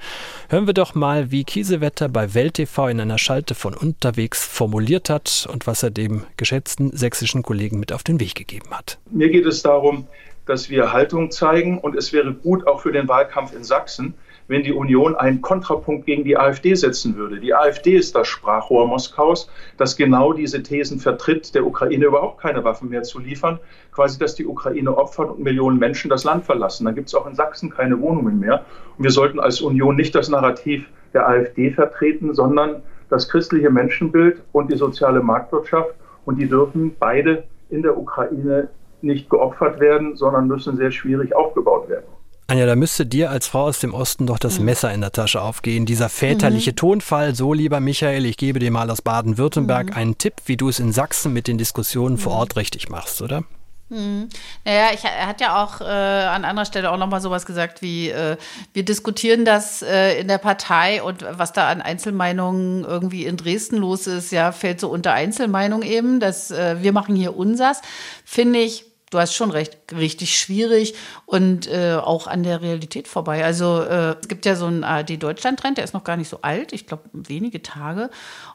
Hören wir doch mal, wie Kiesewetter bei Welt T V in einer Schalte von unterwegs formuliert hat und was er dem geschätzten sächsischen Kollegen mit auf den Weg gegeben hat. Mir geht es darum, dass wir Haltung zeigen und es wäre gut auch für den Wahlkampf in Sachsen, wenn die Union einen Kontrapunkt gegen die AfD setzen würde. Die AfD ist das Sprachrohr Moskaus, das genau diese Thesen vertritt, der Ukraine überhaupt keine Waffen mehr zu liefern, quasi, dass die Ukraine opfert und Millionen Menschen das Land verlassen. Dann gibt es auch in Sachsen keine Wohnungen mehr. Und wir sollten als Union nicht das Narrativ der AfD vertreten, sondern das christliche Menschenbild und die soziale Marktwirtschaft. Und die dürfen beide in der Ukraine nicht geopfert werden, sondern müssen sehr schwierig aufgebaut werden. Anja, da müsste dir als Frau aus dem Osten doch das Messer in der Tasche aufgehen. Dieser väterliche mhm. Tonfall, so lieber Michael, ich gebe dir mal aus Baden-Württemberg mhm. einen Tipp, wie du es in Sachsen mit den Diskussionen mhm. vor Ort richtig machst, oder? Hm. Naja, ich, er hat ja auch äh, an anderer Stelle auch nochmal sowas gesagt wie, äh, wir diskutieren das äh, in der Partei und was da an Einzelmeinungen irgendwie in Dresden los ist, ja, fällt so unter Einzelmeinung eben, dass äh, wir machen hier unsers, finde ich, du hast schon recht, richtig schwierig und äh, auch an der Realität vorbei. Also äh, es gibt ja so einen A R D-Deutschland-Trend, der ist noch gar nicht so alt, ich glaube wenige Tage.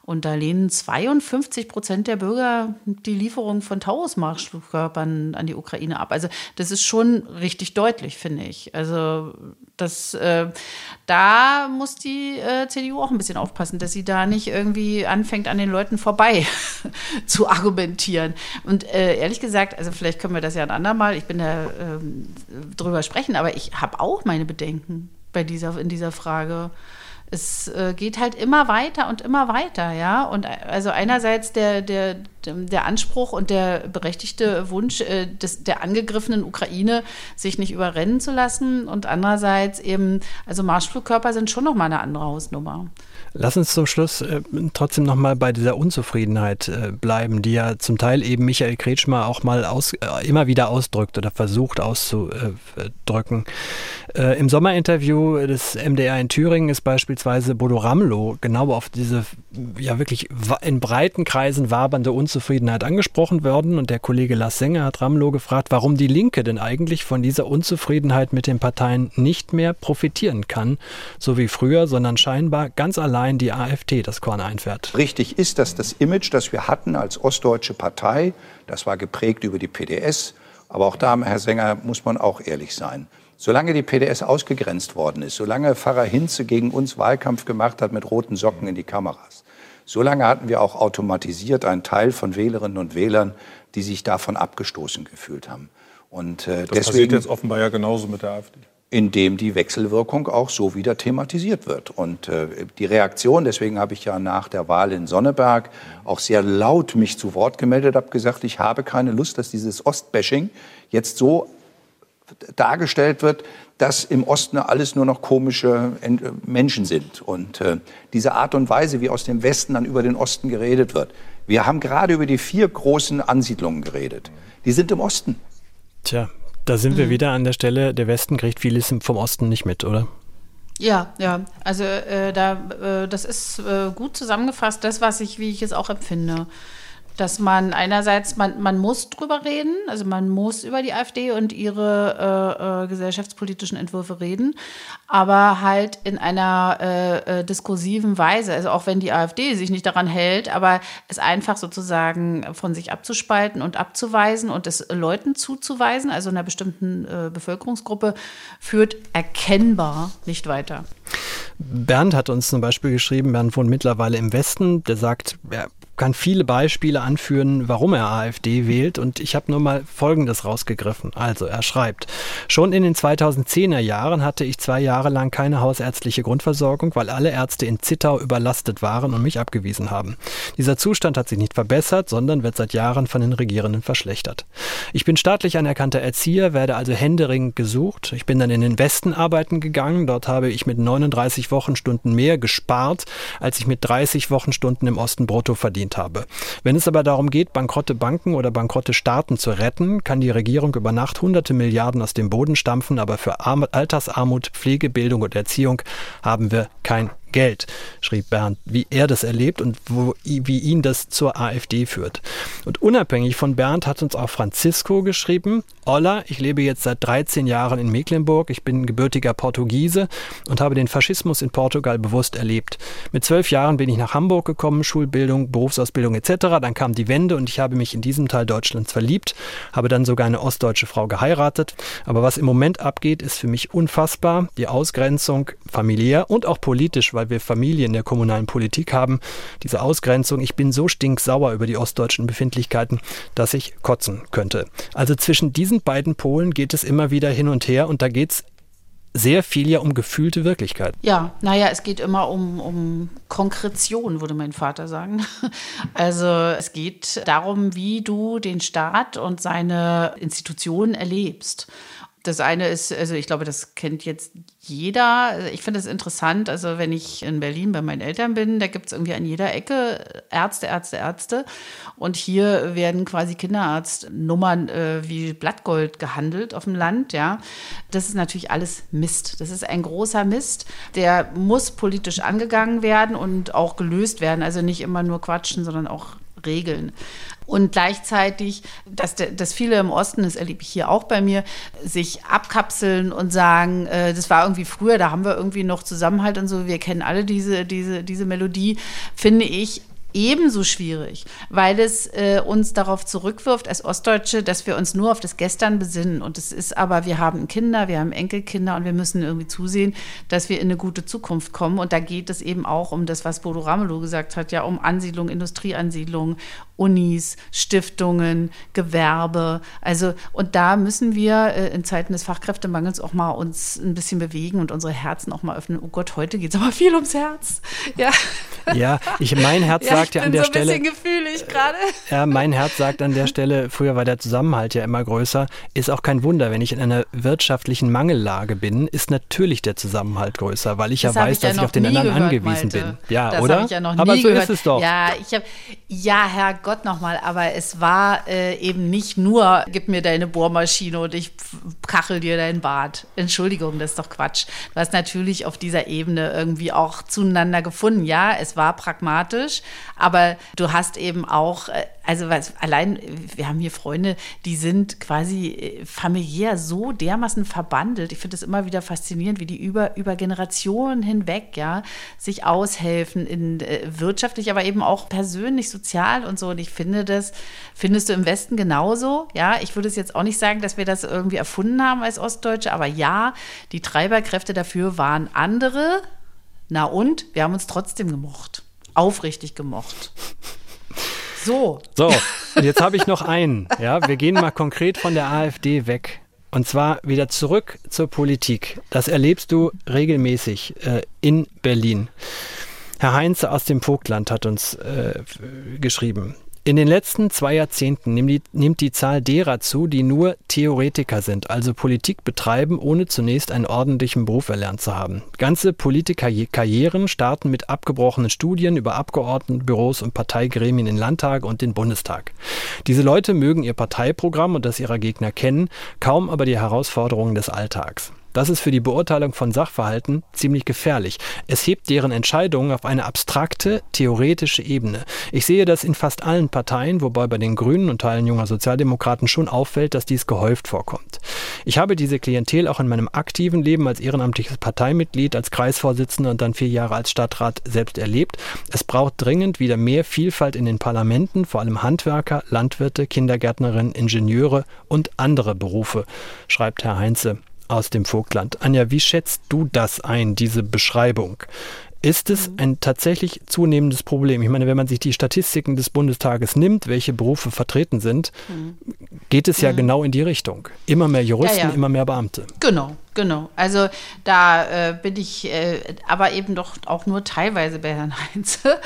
Und da lehnen zweiundfünfzig Prozent der Bürger die Lieferung von Taurus-Marschflugkörpern an die Ukraine ab. Also das ist schon richtig deutlich, finde ich. Also das, äh, da muss die äh, C D U auch ein bisschen aufpassen, dass sie da nicht irgendwie anfängt, an den Leuten vorbei zu argumentieren. Und äh, ehrlich gesagt, also vielleicht können wir das ja ein andermal, ich bin da ähm, drüber sprechen, aber ich habe auch meine Bedenken bei dieser, in dieser Frage. Es äh, geht halt immer weiter und immer weiter, ja. Und also einerseits der, der, der Anspruch und der berechtigte Wunsch äh, des, der angegriffenen Ukraine, sich nicht überrennen zu lassen. Und andererseits eben, also Marschflugkörper sind schon nochmal eine andere Hausnummer. Lass uns zum Schluss äh, trotzdem nochmal bei dieser Unzufriedenheit äh, bleiben, die ja zum Teil eben Michael Kretschmer auch mal aus, äh, immer wieder ausdrückt oder versucht auszudrücken. Äh, Im Sommerinterview des M D R in Thüringen ist beispielsweise Bodo Ramelow genau auf diese ja wirklich in breiten Kreisen wabernde Unzufriedenheit Unzufriedenheit angesprochen worden und der Kollege Lars Sänger hat Ramelow gefragt, warum die Linke denn eigentlich von dieser Unzufriedenheit mit den Parteien nicht mehr profitieren kann, so wie früher, sondern scheinbar ganz allein die AfD das Korn einfährt. Richtig ist, dass das Image, das wir hatten als ostdeutsche Partei, das war geprägt über die P D S, aber auch da, Herr Sänger, muss man auch ehrlich sein. Solange die P D S ausgegrenzt worden ist, solange Pfarrer Hinze gegen uns Wahlkampf gemacht hat mit roten Socken in die Kameras, solange hatten wir auch automatisiert einen Teil von Wählerinnen und Wählern, die sich davon abgestoßen gefühlt haben. Und, äh, das deswegen, passiert jetzt offenbar ja genauso mit der AfD. Indem die Wechselwirkung auch so wieder thematisiert wird. Und äh, die Reaktion, deswegen habe ich ja nach der Wahl in Sonneberg auch sehr laut mich zu Wort gemeldet, habe gesagt, ich habe keine Lust, dass dieses Ostbashing jetzt so dargestellt wird, dass im Osten alles nur noch komische Menschen sind. Und äh, diese Art und Weise, wie aus dem Westen dann über den Osten geredet wird. Wir haben gerade über die vier großen Ansiedlungen geredet. Die sind im Osten. Tja, da sind wir wieder an der Stelle, der Westen kriegt vieles vom Osten nicht mit, oder? Ja, ja, also äh, da, äh, das ist äh, gut zusammengefasst, das, was ich, wie ich es auch empfinde. Dass man einerseits, man, man muss drüber reden, also man muss über die AfD und ihre äh, äh, gesellschaftspolitischen Entwürfe reden, aber halt in einer äh, äh, diskursiven Weise, also auch wenn die AfD sich nicht daran hält, aber es einfach sozusagen von sich abzuspalten und abzuweisen und es Leuten zuzuweisen, also einer bestimmten äh, Bevölkerungsgruppe, führt erkennbar nicht weiter. Bernd hat uns zum Beispiel geschrieben, Bernd wohnt mittlerweile im Westen, der sagt, er kann viele Beispiele anführen, warum er AfD wählt und ich habe nur mal Folgendes rausgegriffen. Also er schreibt, schon in den zweitausendzehner Jahren hatte ich zwei Jahre lang keine hausärztliche Grundversorgung, weil alle Ärzte in Zittau überlastet waren und mich abgewiesen haben. Dieser Zustand hat sich nicht verbessert, sondern wird seit Jahren von den Regierenden verschlechtert. Ich bin staatlich anerkannter Erzieher, werde also händeringend gesucht. Ich bin dann in den Westen arbeiten gegangen, dort habe ich mit neununddreißig Wochenstunden mehr gespart, als ich mit dreißig Wochenstunden im Osten brutto verdient habe. Wenn es aber darum geht, bankrotte Banken oder bankrotte Staaten zu retten, kann die Regierung über Nacht hunderte Milliarden aus dem Boden stampfen, aber für Altersarmut, Pflege, Bildung und Erziehung haben wir kein Geld, schrieb Bernd, wie er das erlebt und wo, wie ihn das zur AfD führt. Und unabhängig von Bernd hat uns auch Francisco geschrieben, Olla, ich lebe jetzt seit dreizehn Jahren in Mecklenburg, ich bin gebürtiger Portugiese und habe den Faschismus in Portugal bewusst erlebt. Mit zwölf Jahren bin ich nach Hamburg gekommen, Schulbildung, Berufsausbildung et cetera. Dann kam die Wende und ich habe mich in diesem Teil Deutschlands verliebt, habe dann sogar eine ostdeutsche Frau geheiratet. Aber was im Moment abgeht, ist für mich unfassbar. Die Ausgrenzung familiär und auch politisch, weil weil wir Familie in der kommunalen Politik haben. Diese Ausgrenzung, ich bin so stinksauer über die ostdeutschen Befindlichkeiten, dass ich kotzen könnte. Also zwischen diesen beiden Polen geht es immer wieder hin und her und da geht es sehr viel ja um gefühlte Wirklichkeit. Ja, naja, es geht immer um, um Konkretion, würde mein Vater sagen. Also es geht darum, wie du den Staat und seine Institutionen erlebst. Das eine ist, also ich glaube, das kennt jetzt jeder. Ich finde es interessant, also wenn ich in Berlin bei meinen Eltern bin, da gibt es irgendwie an jeder Ecke Ärzte, Ärzte, Ärzte. Und hier werden quasi Kinderarztnummern äh, wie Blattgold gehandelt auf dem Land, ja. Das ist natürlich alles Mist. Das ist ein großer Mist. Der muss politisch angegangen werden und auch gelöst werden. Also nicht immer nur quatschen, sondern auch regeln. Und gleichzeitig, dass, dass viele im Osten, das erlebe ich hier auch bei mir, sich abkapseln und sagen, äh, das war irgendwie früher, da haben wir irgendwie noch Zusammenhalt und so, wir kennen alle diese, diese, diese Melodie, finde ich ebenso schwierig, weil es äh, uns darauf zurückwirft als Ostdeutsche, dass wir uns nur auf das Gestern besinnen. Und es ist aber, wir haben Kinder, wir haben Enkelkinder und wir müssen irgendwie zusehen, dass wir in eine gute Zukunft kommen. Und da geht es eben auch um das, was Bodo Ramelow gesagt hat, ja, um Ansiedlung, Industrieansiedlung, Unis, Stiftungen, Gewerbe. Also, und da müssen wir äh, in Zeiten des Fachkräftemangels auch mal uns ein bisschen bewegen und unsere Herzen auch mal öffnen. Oh Gott, heute geht es aber viel ums Herz. Ja, ja ich, mein Herz ja, sagt ja an der Stelle. Ich bin so ein bisschen gefühlig gerade. Äh, ja, mein Herz sagt an der Stelle, früher war der Zusammenhalt ja immer größer. Ist auch kein Wunder, wenn ich in einer wirtschaftlichen Mangellage bin, ist natürlich der Zusammenhalt größer, weil ich das ja weiß, ich dass ja ich auf den anderen gehört, angewiesen Malte. bin. Ja, das oder? Ich ja noch nie aber so gehört. Ist es doch. Ja, ich hab, ja Herr Gott. Gott nochmal, aber es war äh, eben nicht nur, gib mir deine Bohrmaschine und ich kachel dir dein Bart. Entschuldigung, das ist doch Quatsch. Du hast natürlich auf dieser Ebene irgendwie auch zueinander gefunden. Ja, es es war pragmatisch, aber du hast eben auch, also was, allein, wir haben hier Freunde, die sind quasi familiär so dermaßen verbandelt. Ich finde es immer wieder faszinierend, wie die über, über Generationen hinweg ja sich aushelfen, in, äh, wirtschaftlich, aber eben auch persönlich, sozial und so. Und ich finde das, findest du im Westen genauso? Ja, ich würde es jetzt auch nicht sagen, dass wir das irgendwie erfunden haben als Ostdeutsche, aber ja, die Treiberkräfte dafür waren andere. Na und? Wir haben uns trotzdem gemocht. Aufrichtig gemocht. So. So, und jetzt habe ich noch einen. Ja, wir gehen mal konkret von der AfD weg. Und zwar wieder zurück zur Politik. Das erlebst du regelmäßig äh, in Berlin. Herr Heinze aus dem Vogtland hat uns äh, geschrieben. In den letzten zwei Jahrzehnten nimmt die, nimmt die Zahl derer zu, die nur Theoretiker sind, also Politik betreiben, ohne zunächst einen ordentlichen Beruf erlernt zu haben. Ganze Politikerkarrieren starten mit abgebrochenen Studien über Abgeordnetenbüros und Parteigremien in Landtag und den Bundestag. Diese Leute mögen ihr Parteiprogramm und das ihrer Gegner kennen, kaum aber die Herausforderungen des Alltags. Das ist für die Beurteilung von Sachverhalten ziemlich gefährlich. Es hebt deren Entscheidungen auf eine abstrakte, theoretische Ebene. Ich sehe das in fast allen Parteien, wobei bei den Grünen und Teilen junger Sozialdemokraten schon auffällt, dass dies gehäuft vorkommt. Ich habe diese Klientel auch in meinem aktiven Leben als ehrenamtliches Parteimitglied, als Kreisvorsitzender und dann vier Jahre als Stadtrat selbst erlebt. Es braucht dringend wieder mehr Vielfalt in den Parlamenten, vor allem Handwerker, Landwirte, Kindergärtnerinnen, Ingenieure und andere Berufe, schreibt Herr Heinze aus dem Vogtland. Anja, wie schätzt du das ein, diese Beschreibung? Ist es ein tatsächlich zunehmendes Problem? Ich meine, wenn man sich die Statistiken des Bundestages nimmt, welche Berufe vertreten sind, geht es ja genau in die Richtung. Immer mehr Juristen, ja, ja. immer mehr Beamte. Genau, genau. Also da äh, bin ich äh, aber eben doch auch nur teilweise bei Herrn Heinze.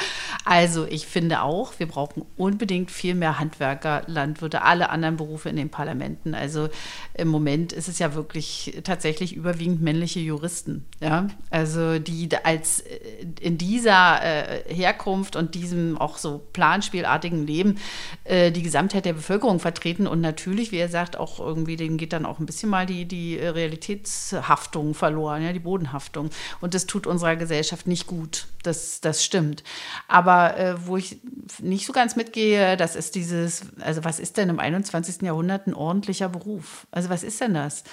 Also ich finde auch, wir brauchen unbedingt viel mehr Handwerker, Landwirte, alle anderen Berufe in den Parlamenten. Also im Moment ist es ja wirklich tatsächlich überwiegend männliche Juristen. Ja? Also die als in dieser äh, Herkunft und diesem auch so planspielartigen Leben äh, die Gesamtheit der Bevölkerung vertreten und natürlich, wie er sagt, auch irgendwie, denen geht dann auch ein bisschen mal die, die Realitätshaftung verloren, ja, die Bodenhaftung. Und das tut unserer Gesellschaft nicht gut. Das, das stimmt. Aber äh, wo ich nicht so ganz mitgehe, das ist dieses, also was ist denn im einundzwanzigsten. Jahrhundert ein ordentlicher Beruf? Also was ist denn das?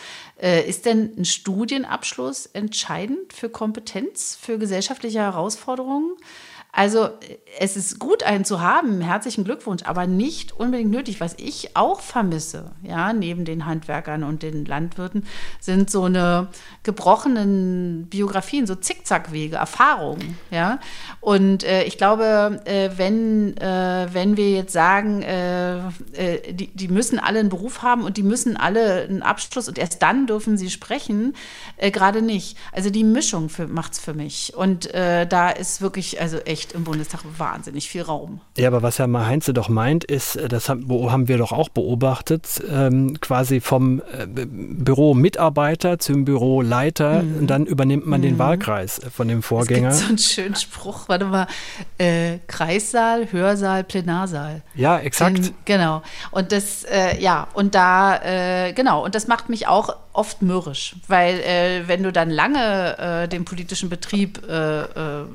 Äh, ist denn ein Studienabschluss entscheidend für Kompetenz, für Gesellschaft? Herausforderungen. Also es ist gut, einen zu haben, herzlichen Glückwunsch, aber nicht unbedingt nötig. Was ich auch vermisse, ja, neben den Handwerkern und den Landwirten, sind so eine gebrochenen Biografien, so Zickzackwege, Erfahrungen. Ja? Und äh, ich glaube, äh, wenn, äh, wenn wir jetzt sagen, äh, äh, die, die müssen alle einen Beruf haben und die müssen alle einen Abschluss und erst dann dürfen sie sprechen, äh, gerade nicht. Also die Mischung macht es für mich. Und äh, da ist wirklich, also echt im Bundestag wahnsinnig viel Raum. Ja, aber was Herr Heinze doch meint, ist, das haben wir doch auch beobachtet, ähm, quasi vom äh, Büromitarbeiter zum Büroleiter, mhm. und dann übernimmt man mhm. den Wahlkreis von dem Vorgänger. Es gibt so einen schönen Spruch, warte mal, äh, Kreissaal, Hörsaal, Plenarsaal. Ja, exakt. Den, genau. Und das, äh, ja, und da, äh, genau, und das macht mich auch oft mürrisch, weil äh, wenn du dann lange äh, den politischen Betrieb äh, äh,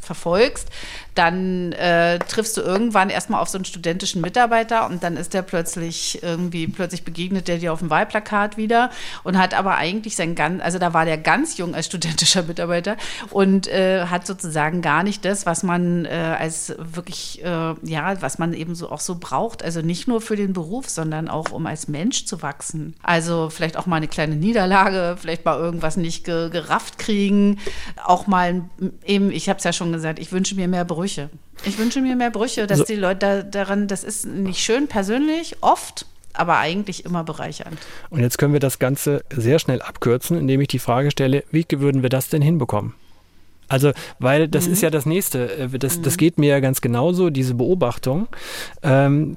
verfolgst, dann äh, triffst du irgendwann erstmal auf so einen studentischen Mitarbeiter und dann ist der plötzlich irgendwie, plötzlich begegnet der dir auf dem Wahlplakat wieder und hat aber eigentlich sein ganz, also da war der ganz jung als studentischer Mitarbeiter und äh, hat sozusagen gar nicht das, was man äh, als wirklich, äh, ja, was man eben so auch so braucht, also nicht nur für den Beruf, sondern auch um als Mensch zu wachsen. Also vielleicht auch mal eine kleine Niederlage, vielleicht mal irgendwas nicht ge- gerafft kriegen, auch mal eben, ich habe es ja schon gesagt, ich wünsche mir mehr Brüche. Ich wünsche mir mehr Brüche, dass so. Die Leute da, daran, das ist nicht schön persönlich, oft, aber eigentlich immer bereichernd. Und jetzt können wir das Ganze sehr schnell abkürzen, indem ich die Frage stelle, wie würden wir das denn hinbekommen? Also, weil das mhm. ist ja das Nächste, das, mhm. das geht mir ja ganz genauso, diese Beobachtung. Ähm,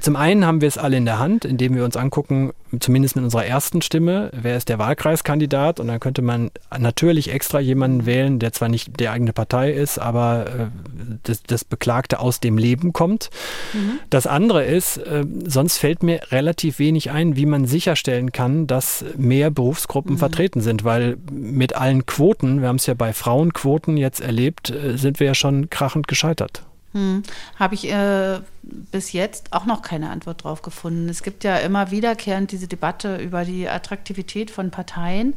zum einen haben wir es alle in der Hand, indem wir uns angucken, zumindest mit unserer ersten Stimme, wer ist der Wahlkreiskandidat, und dann könnte man natürlich extra jemanden wählen, der zwar nicht die eigene Partei ist, aber äh, das, das Beklagte aus dem Leben kommt. Mhm. Das andere ist, äh, sonst fällt mir relativ wenig ein, wie man sicherstellen kann, dass mehr Berufsgruppen mhm. vertreten sind, weil mit allen Quoten, wir haben es ja bei Frauenquoten, Noten jetzt erlebt, sind wir ja schon krachend gescheitert. Hm. Habe ich äh, bis jetzt auch noch keine Antwort drauf gefunden. Es gibt ja immer wiederkehrend diese Debatte über die Attraktivität von Parteien.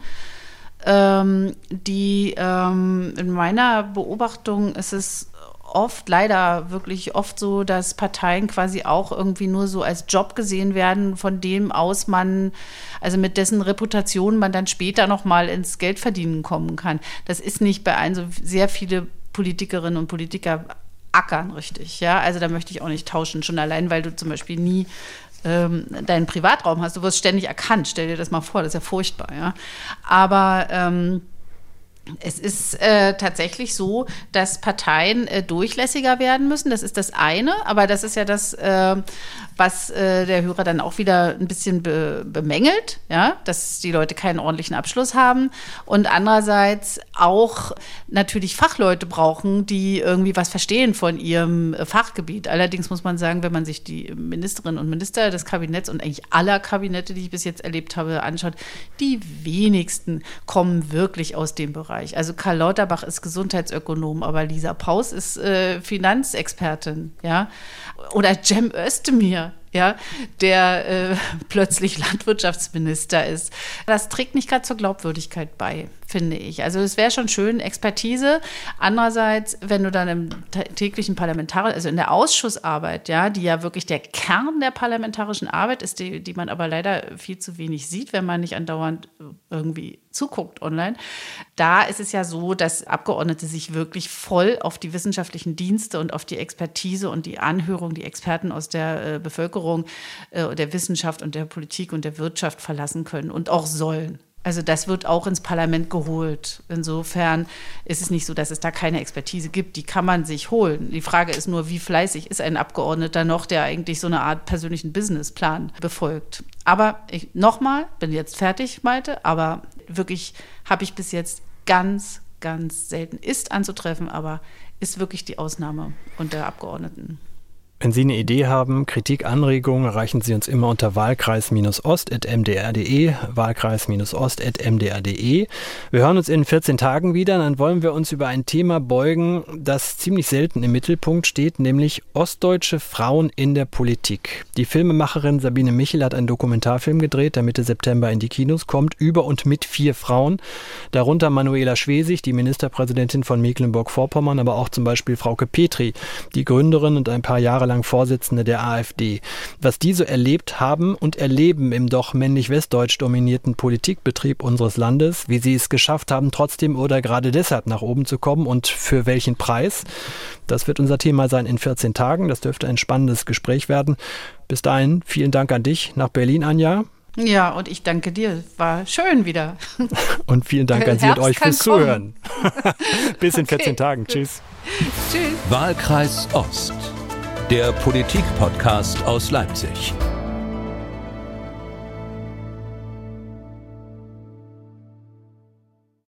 Ähm, die ähm, in meiner Beobachtung ist es oft, leider wirklich oft so, dass Parteien quasi auch irgendwie nur so als Job gesehen werden, von dem aus man, also mit dessen Reputation man dann später nochmal ins Geldverdienen kommen kann. Das ist nicht bei allen so. Sehr viele Politikerinnen und Politiker ackern richtig, ja, also da möchte ich auch nicht tauschen, schon allein, weil du zum Beispiel nie ähm, deinen Privatraum hast, du wirst ständig erkannt, stell dir das mal vor, das ist ja furchtbar, ja, aber ähm, es ist äh, tatsächlich so, dass Parteien äh, durchlässiger werden müssen, das ist das eine, aber das ist ja das, äh, was äh, der Hörer dann auch wieder ein bisschen be- bemängelt, ja, dass die Leute keinen ordentlichen Abschluss haben und andererseits auch natürlich Fachleute brauchen, die irgendwie was verstehen von ihrem Fachgebiet. Allerdings muss man sagen, wenn man sich die Ministerinnen und Minister des Kabinetts und eigentlich aller Kabinette, die ich bis jetzt erlebt habe, anschaut, die wenigsten kommen wirklich aus dem Bereich. Also Karl Lauterbach ist Gesundheitsökonom, aber Lisa Paus ist äh, Finanzexpertin, ja, oder Cem Özdemir, ja, der äh, plötzlich Landwirtschaftsminister ist. Das trägt nicht gerade zur Glaubwürdigkeit bei, finde ich. Also es wäre schon schön, Expertise. Andererseits, wenn du dann im täglichen Parlamentarier, also in der Ausschussarbeit, ja, die ja wirklich der Kern der parlamentarischen Arbeit ist, die, die man aber leider viel zu wenig sieht, wenn man nicht andauernd irgendwie zuguckt online, da ist es ja so, dass Abgeordnete sich wirklich voll auf die wissenschaftlichen Dienste und auf die Expertise und die Anhörung, die Experten aus der äh, Bevölkerung, äh, der Wissenschaft und der Politik und der Wirtschaft verlassen können und auch sollen. Also das wird auch ins Parlament geholt. Insofern ist es nicht so, dass es da keine Expertise gibt. Die kann man sich holen. Die Frage ist nur, wie fleißig ist ein Abgeordneter noch, der eigentlich so eine Art persönlichen Businessplan befolgt. Aber ich nochmal, bin jetzt fertig, Malte, aber wirklich habe ich bis jetzt ganz, ganz selten, ist anzutreffen, aber ist wirklich die Ausnahme unter Abgeordneten. Wenn Sie eine Idee haben, Kritik, Anregungen, erreichen Sie uns immer unter wahlkreis ost at m d r punkt d e, wahlkreis ost at m d r punkt d e. Wir hören uns in vierzehn Tagen wieder, dann wollen wir uns über ein Thema beugen, das ziemlich selten im Mittelpunkt steht, nämlich ostdeutsche Frauen in der Politik. Die Filmemacherin Sabine Michel hat einen Dokumentarfilm gedreht, der Mitte September in die Kinos kommt, über und mit vier Frauen, darunter Manuela Schwesig, die Ministerpräsidentin von Mecklenburg-Vorpommern, aber auch zum Beispiel Frauke Petri, die Gründerin und ein paar Jahre lang Vorsitzende der AfD. Was die so erlebt haben und erleben im doch männlich-westdeutsch dominierten Politikbetrieb unseres Landes, wie sie es geschafft haben, trotzdem oder gerade deshalb nach oben zu kommen und für welchen Preis, das wird unser Thema sein in vierzehn Tagen. Das dürfte ein spannendes Gespräch werden. Bis dahin, vielen Dank an dich nach Berlin, Anja. Ja, und ich danke dir. War schön wieder. Und vielen Dank an Sie und euch fürs Zuhören. Bis in vierzehn Tagen. Tschüss. Tschüss. Wahlkreis Ost. Der Politik-Podcast aus Leipzig.